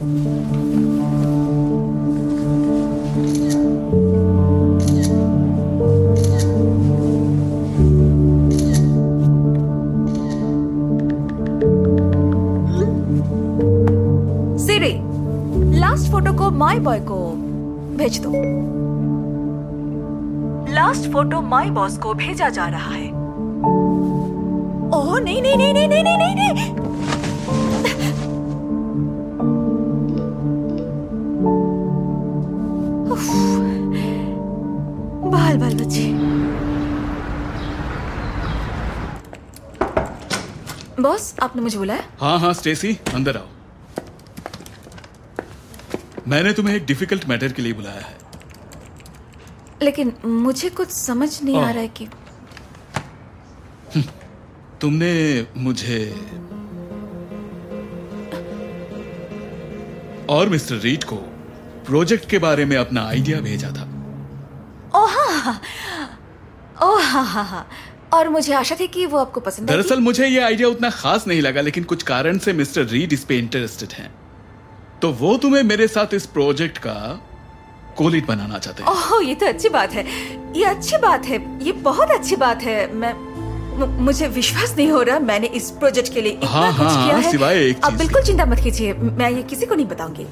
Last photo को my boy को भेज दो। लास्ट फोटो माई बॉस को भेजा जा रहा है। ओह नहीं नहीं नहीं नहीं नहीं नहीं नहीं। बाल बाल बच्चे। बॉस आपने मुझे बुलाया? हाँ हाँ स्टेसी अंदर आओ। मैंने तुम्हें एक डिफिकल्ट मैटर के लिए बुलाया है। लेकिन मुझे कुछ समझ नहीं आ रहा है कि तुमने मुझे और मिस्टर रीड को प्रोजेक्ट के बारे में अपना आइडिया भेजा था। ओह हाँ। और मुझे आशा थी कि वो आपको पसंद है। दरअसल मुझे ये आइडिया उतना खास नहीं लगा, लेकिन कुछ कारण से मिस्टर रीड इस पे इंटरेस्टेड हैं, तो वो तुम्हें मेरे साथ इस प्रोजेक्ट का कोलीड बनाना चाहते हैं। ओह ये तो अच्छी बात है, ये अच्छी बात है, ये बहुत अच्छी बात है। मुझे विश्वास नहीं हो रहा, मैंने इस प्रोजेक्ट के लिए इतना कुछ किया है। सिवाय एक चीज़ आप बिल्कुल चिंता मत कीजिए, मैं ये किसी को नहीं बताऊंगी।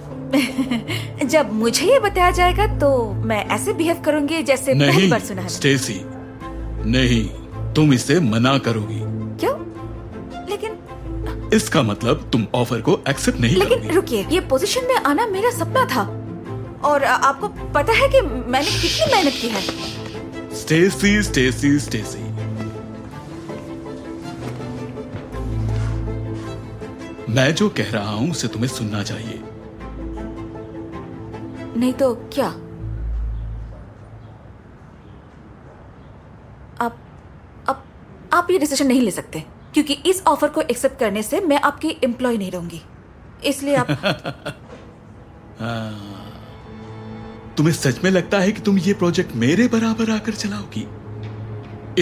जब मुझे ये बताया जाएगा तो मैं ऐसे बिहेव करूंगी जैसे पहली बार सुना है। स्टेसी नहीं, तुम इसे मना करोगी। क्यों? लेकिन इसका मतलब तुम ऑफर को एक्सेप्ट नहीं करोगी। लेकिन रुकिए, ये पोजीशन में आना मेरा सपना था और आपको पता है कि मैंने कितनी मेहनत की है। स्टेसी स्टेसी स्टेसी, मैं जो कह रहा हूं उसे तुम्हें सुनना चाहिए। नहीं तो क्या आप ये डिसीजन नहीं ले सकते, क्योंकि इस ऑफर को एक्सेप्ट करने से मैं आपकी एम्प्लॉय नहीं रहूंगी, इसलिए आप तुम्हें सच में लगता है कि तुम ये प्रोजेक्ट मेरे बराबर आकर चलाओगी?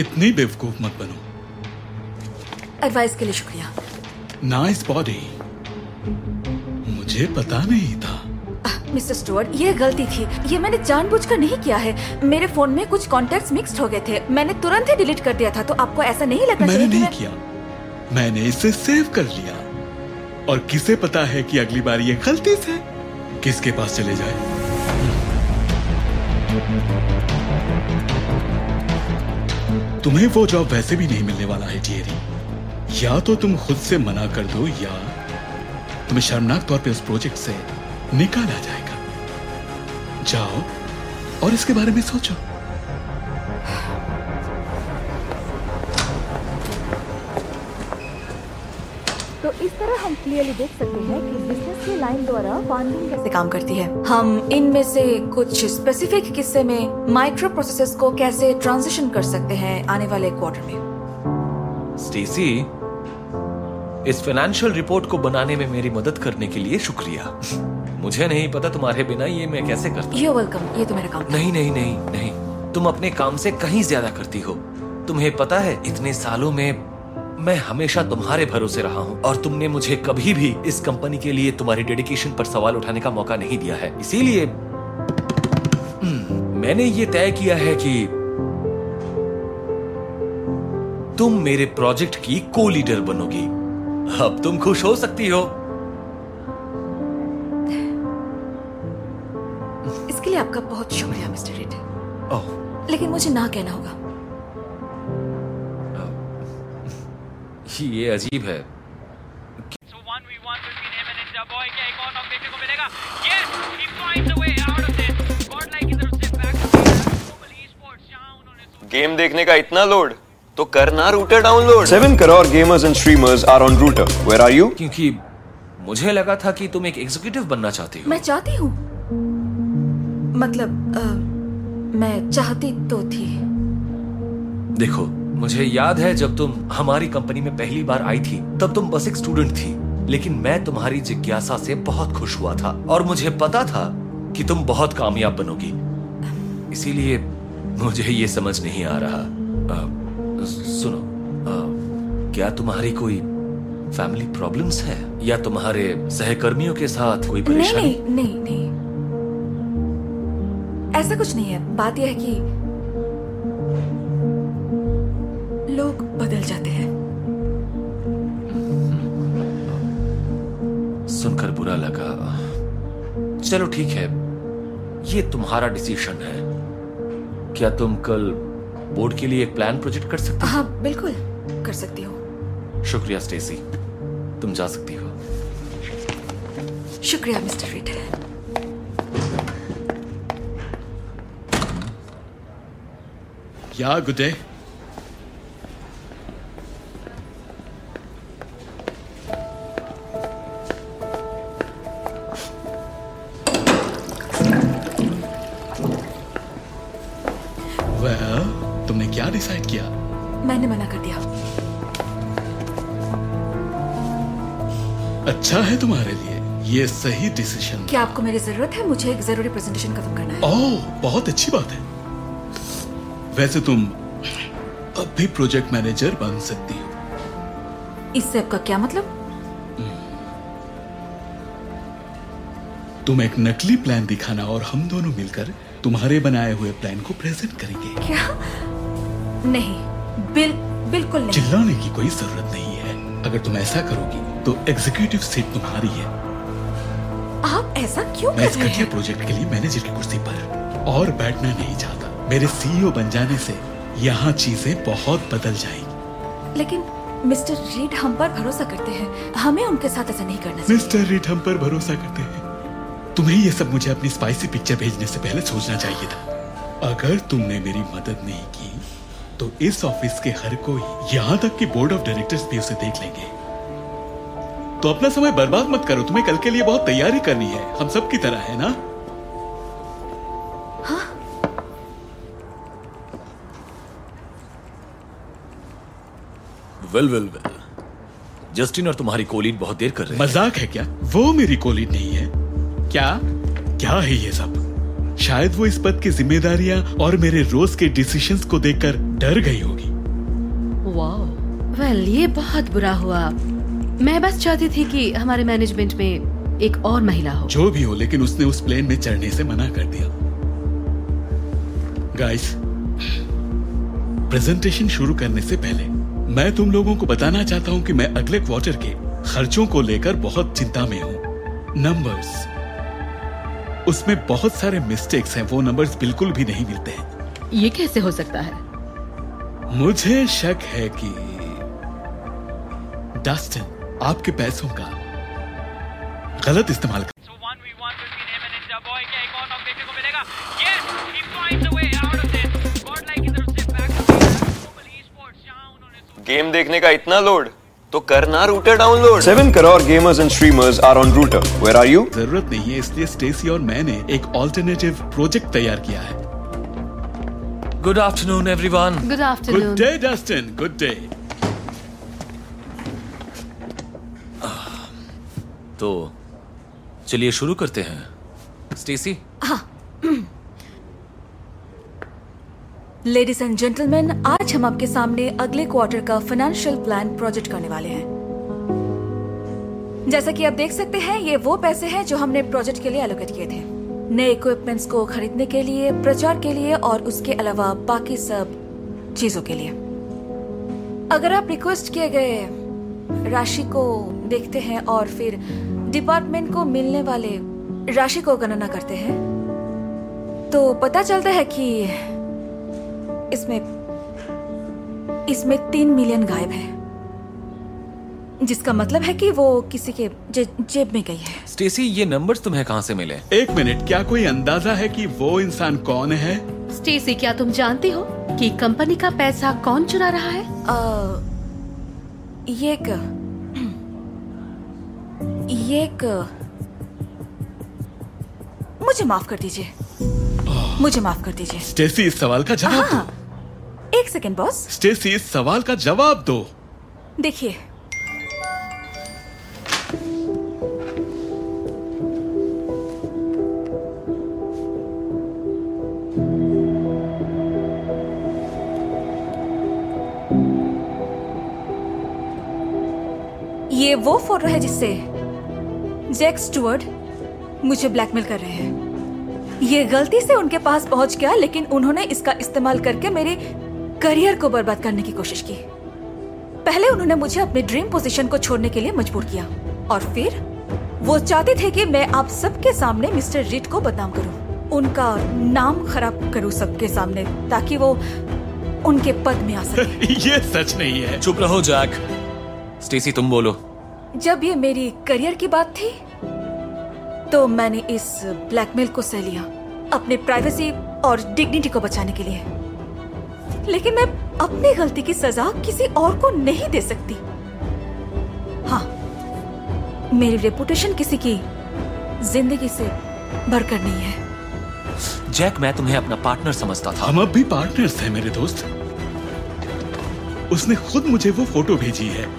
इतनी बेवकूफ मत बनो। एडवाइस के लिए शुक्रिया। नाइस बॉडी, मुझे पता नहीं था। मिस्टर स्टुअर्ट ये गलती थी, ये मैंने जानबूझकर नहीं किया है। मेरे फोन में कुछ कॉन्टैक्ट्स मिक्स्ड हो गए थे, मैंने तुरंत ही डिलीट कर दिया था, तो आपको ऐसा नहीं लगना चाहिए। मैंने नहीं किया, मैंने इसे सेव कर लिया, और किसे पता है कि अगली बार ये गलती से किसके पास चले जाए। तुम्हें वो जॉब वैसे भी नहीं मिलने वाला है टियरी। या तो तुम खुद से मना कर दो या तुम्हें शर्मनाक तौर पे उस प्रोजेक्ट से निकाला जाएगा। जाओ और इसके बारे में सोचो। तो इस तरह हम क्लियरली देख सकते हैं कि बिजनेस की लाइन द्वारा फंडिंग कैसे काम करती है। हम इनमें से कुछ स्पेसिफिक किस्से में माइक्रो प्रोसेसेस को कैसे ट्रांजिशन कर सकते हैं आने वाले क्वार्टर में। स्टेसी, इस फाइनेंशियल रिपोर्ट को बनाने में मेरी मदद करने के लिए शुक्रिया। मुझे नहीं पता तुम्हारे बिना ये मैं कैसे करता। यू वेलकम, ये तो मेरा काम। नहीं नहीं नहीं नहीं, तुम अपने काम से कहीं ज्यादा करती हो। तुम्हें पता है इतने सालों में मैं हमेशा तुम्हारे भरोसे रहा हूँ, और तुमने मुझे कभी भी इस कंपनी के लिए तुम्हारी डेडिकेशन पर सवाल उठाने का मौका नहीं दिया है। इसीलिए मैंने ये तय किया है कि तुम मेरे प्रोजेक्ट की को लीडर बनोगी। अब तुम खुश हो सकती हो। इसके लिए आपका बहुत शुक्रिया मिस्टर रिटर, लेकिन मुझे ना कहना होगा। ये अजीब है। गेम देखने का इतना लोड तो करना router download. 7 crore gamers and streamers are on router. Where are you? क्योंकि मुझे लगा था कि तुम एक एग्जीक्यूटिव बनना चाहती हो। मैं चाहती हूँ, मतलब मैं चाहती तो थी। देखो मुझे याद है जब तुम हमारी कंपनी में पहली बार आई थी तब तुम बस एक स्टूडेंट थी, लेकिन मैं तुम्हारी जिज्ञासा से बहुत खुश हुआ था और मुझे पता था कि तुम बहुत कामयाब बनोगी। इसीलिए मुझे ये समझ नहीं आ रहा। सुनो, क्या तुम्हारी कोई फैमिली प्रॉब्लम्स है या तुम्हारे सहकर्मियों के साथ कोई परेशानी? नहीं, नहीं, नहीं, ऐसा कुछ नहीं है। बात यह है कि लोग बदल जाते हैं। सुनकर बुरा लगा। चलो ठीक है, ये तुम्हारा डिसीजन है। क्या तुम कल बोर्ड के लिए एक प्लान प्रोजेक्ट कर सकती हो? हाँ, बिल्कुल कर सकती हो। शुक्रिया स्टेसी, तुम जा सकती हो। शुक्रिया मिस्टर रिटर। या गुड डे। डिसाइड किया? मैंने मना कर दिया। अच्छा है तुम्हारे लिए, ये सही डिसीजन। क्या आपको मेरी जरूरत है? मुझे एक जरूरी प्रेजेंटेशन खत्म करना है। ओह, बहुत अच्छी बात है। वैसे तुम अब भी प्रोजेक्ट मैनेजर बन सकती हो। इससे आपका क्या मतलब? तुम एक नकली प्लान दिखाना और हम दोनों मिलकर तुम्हारे बनाए हुए प्लान को प्रेजेंट करेंगे। क्या? नहीं, बिल्कुल नहीं। चिल्लाने की कोई जरूरत नहीं है। अगर तुम ऐसा करोगी तो एग्जीक्यूटिव सीट तुम्हारी है। आप ऐसा क्यों कर रहे हैं? मैं इस घटिया प्रोजेक्ट के लिए मैनेजर की कुर्सी पर और बैठना नहीं चाहता। मेरे सीईओ बन जाने से यहाँ चीजें बहुत बदल जाएंगी। लेकिन मिस्टर रीड हम पर भरोसा करते हैं, हमें उनके साथ ऐसा नहीं करना चाहिए। मिस्टर रीड हम पर भरोसा करते हैं। तुम्हें ये सब मुझे अपनी स्पाइसी पिक्चर भेजने से पहले सोचना चाहिए था। अगर तुमने मेरी मदद नहीं की तो इस ऑफिस के हर कोई, यहाँ तक कि बोर्ड ऑफ डायरेक्टर्स भी उसे देख लेंगे। तो अपना समय बर्बाद मत करो। तुम्हें कल के लिए बहुत तैयारी करनी है, हम सब की तरह, है ना? हाँ। वेल। जस्टिन और तुम्हारी कोलीड बहुत देर कर रहे हैं। मजाक है क्या? वो मेरी कोलीड नहीं है। क्या है ये सब? शायद वो इस पद की जिम्मेदारियां और मेरे रोज के डिसीजंस को देखकर डर गई होगी। वाओ, वेल, ये बहुत बुरा हुआ। मैं बस चाहती थी कि हमारे मैनेजमेंट में एक और महिला हो। जो भी हो, लेकिन उसने उस प्लेन में चढ़ने से मना कर दिया। गाइस, प्रेजेंटेशन शुरू करने से पहले मैं तुम लोगों को बताना चाहता हूँ कि मैं अगले क्वार्टर के खर्चों को लेकर बहुत चिंता में हूँ। नंबर्स, उसमें बहुत सारे मिस्टेक्स हैं। वो नंबर्स बिल्कुल भी नहीं मिलते हैं। ये कैसे हो सकता है? मुझे शक है कि डस्टिन आपके पैसों का गलत इस्तेमाल कर। गेम देखने का इतना लोड तो करना router download. 7 crore gamers and streamers are on router. Where are you? जरूरत नहीं है, इसलिए स्टेसी और मैंने एक ऑल्टरनेटिव प्रोजेक्ट तैयार किया है। Good afternoon everyone. Good afternoon. Good day Dustin. Good day. तो चलिए शुरू करते हैं। स्टेसी। हाँ। लेडीज एंड जेंटलमैन, आज हम आपके सामने अगले क्वार्टर का फाइनेंशियल प्लान प्रोजेक्ट करने वाले हैं। जैसा कि आप देख सकते हैं, ये वो पैसे हैं जो हमने प्रोजेक्ट के लिए एलोकेट किए थे, नए इक्विपमेंट्स को खरीदने के लिए, प्रचार के लिए और उसके अलावा बाकी सब चीजों के लिए। अगर आप रिक्वेस्ट किए गए राशि को देखते हैं और फिर डिपार्टमेंट को मिलने वाले राशि को गणना करते हैं तो पता चलता है कि इसमें 3 मिलियन गायब है, जिसका मतलब है कि वो किसी के जेब में गई है। स्टेसी, ये नंबर्स तुम्हें कहाँ से मिले? एक मिनट, क्या कोई अंदाजा है कि वो इंसान कौन है? स्टेसी, क्या तुम जानती हो कि कंपनी का पैसा कौन चुरा रहा है? मुझे माफ कर दीजिए। स्टेसी, इस सवाल का जवाब दो। एक सेकंड बॉस। स्टेसी, इस सवाल का जवाब दो। देखिए, ये ये वो फोटो है जिससे जैक स्टुअर्ट मुझे ब्लैकमेल कर रहे हैं। ये गलती से उनके पास पहुंच गया, लेकिन उन्होंने इसका इस्तेमाल करके मेरे करियर को बर्बाद करने की कोशिश की। पहले उन्होंने मुझे अपने ड्रीम पोजीशन को छोड़ने के लिए मजबूर किया और फिर वो चाहते थे कि मैं आप सबके सामने मिस्टर रीड को बदनाम करूं, उनका नाम खराब करूं सबके सामने, ताकि वो उनके पद में आ सके। ये सच नहीं है। चुप रहो जैक। स्टेसी तुम बोलो। जब ये मेरी करियर की बात थी तो मैंने इस ब्लैकमेल को सह लिया अपने प्राइवेसी और डिग्निटी को बचाने के लिए, लेकिन मैं अपनी गलती की सजा किसी और को नहीं दे सकती। हाँ, मेरी रेपुटेशन किसी की जिंदगी से बढ़कर नहीं है। जैक, मैं तुम्हें अपना पार्टनर समझता था। हम अब भी पार्टनर्स हैं मेरे दोस्त। उसने खुद मुझे वो फोटो भेजी है।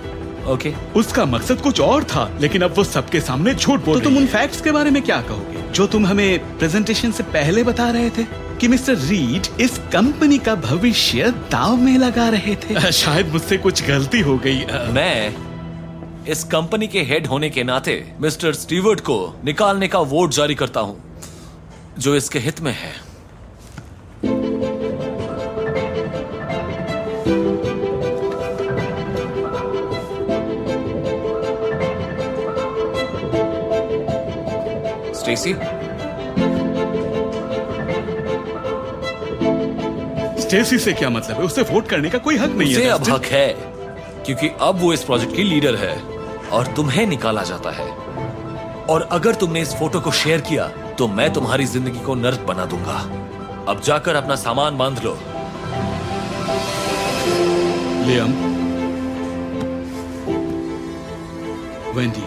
ओके। उसका मकसद कुछ और था, लेकिन अब वो सबके सामने झूठ बोल रही है। तो तुम उन फैक्ट्स के बारे में क्या कहोगे जो तुम हमें प्रेजेंटेशन से पहले बता रहे थे कि मिस्टर रीड इस कंपनी का भविष्य दांव में लगा रहे थे? शायद मुझसे कुछ गलती हो गई। मैं इस कंपनी के हेड होने के नाते मिस्टर स्टीवर्ट को निकालने का वोट जारी करता हूँ, जो इसके हित में है। स्टेसी। स्टेसी से क्या मतलब है? उसे वोट करने का कोई हक नहीं है। अब हक है, क्योंकि अब वो इस प्रोजेक्ट की लीडर है और तुम्हें निकाला जाता है। और अगर तुमने इस फोटो को शेयर किया तो मैं तुम्हारी जिंदगी को नर्क बना दूंगा। अब जाकर अपना सामान बांध लो। लियाम, वेंडी,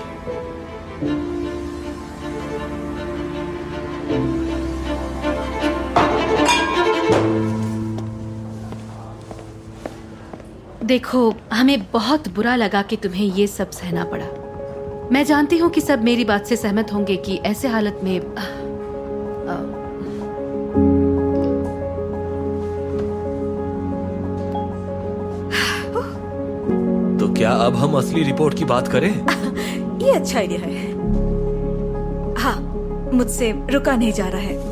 देखो, हमें बहुत बुरा लगा कि तुम्हें ये सब सहना पड़ा। मैं जानती हूँ कि सब मेरी बात से सहमत होंगे कि ऐसे हालत में तो क्या अब हम असली रिपोर्ट की बात करें? ये अच्छा आइडिया है। हाँ, मुझसे रुका नहीं जा रहा है।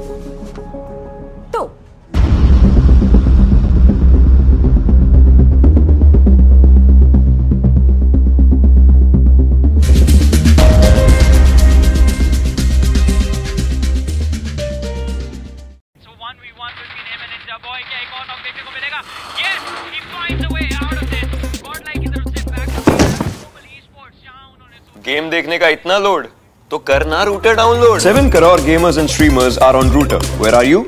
गेम देखने का इतना लोड तो करना router download. 7 crore gamers and streamers are on Router. Where are you?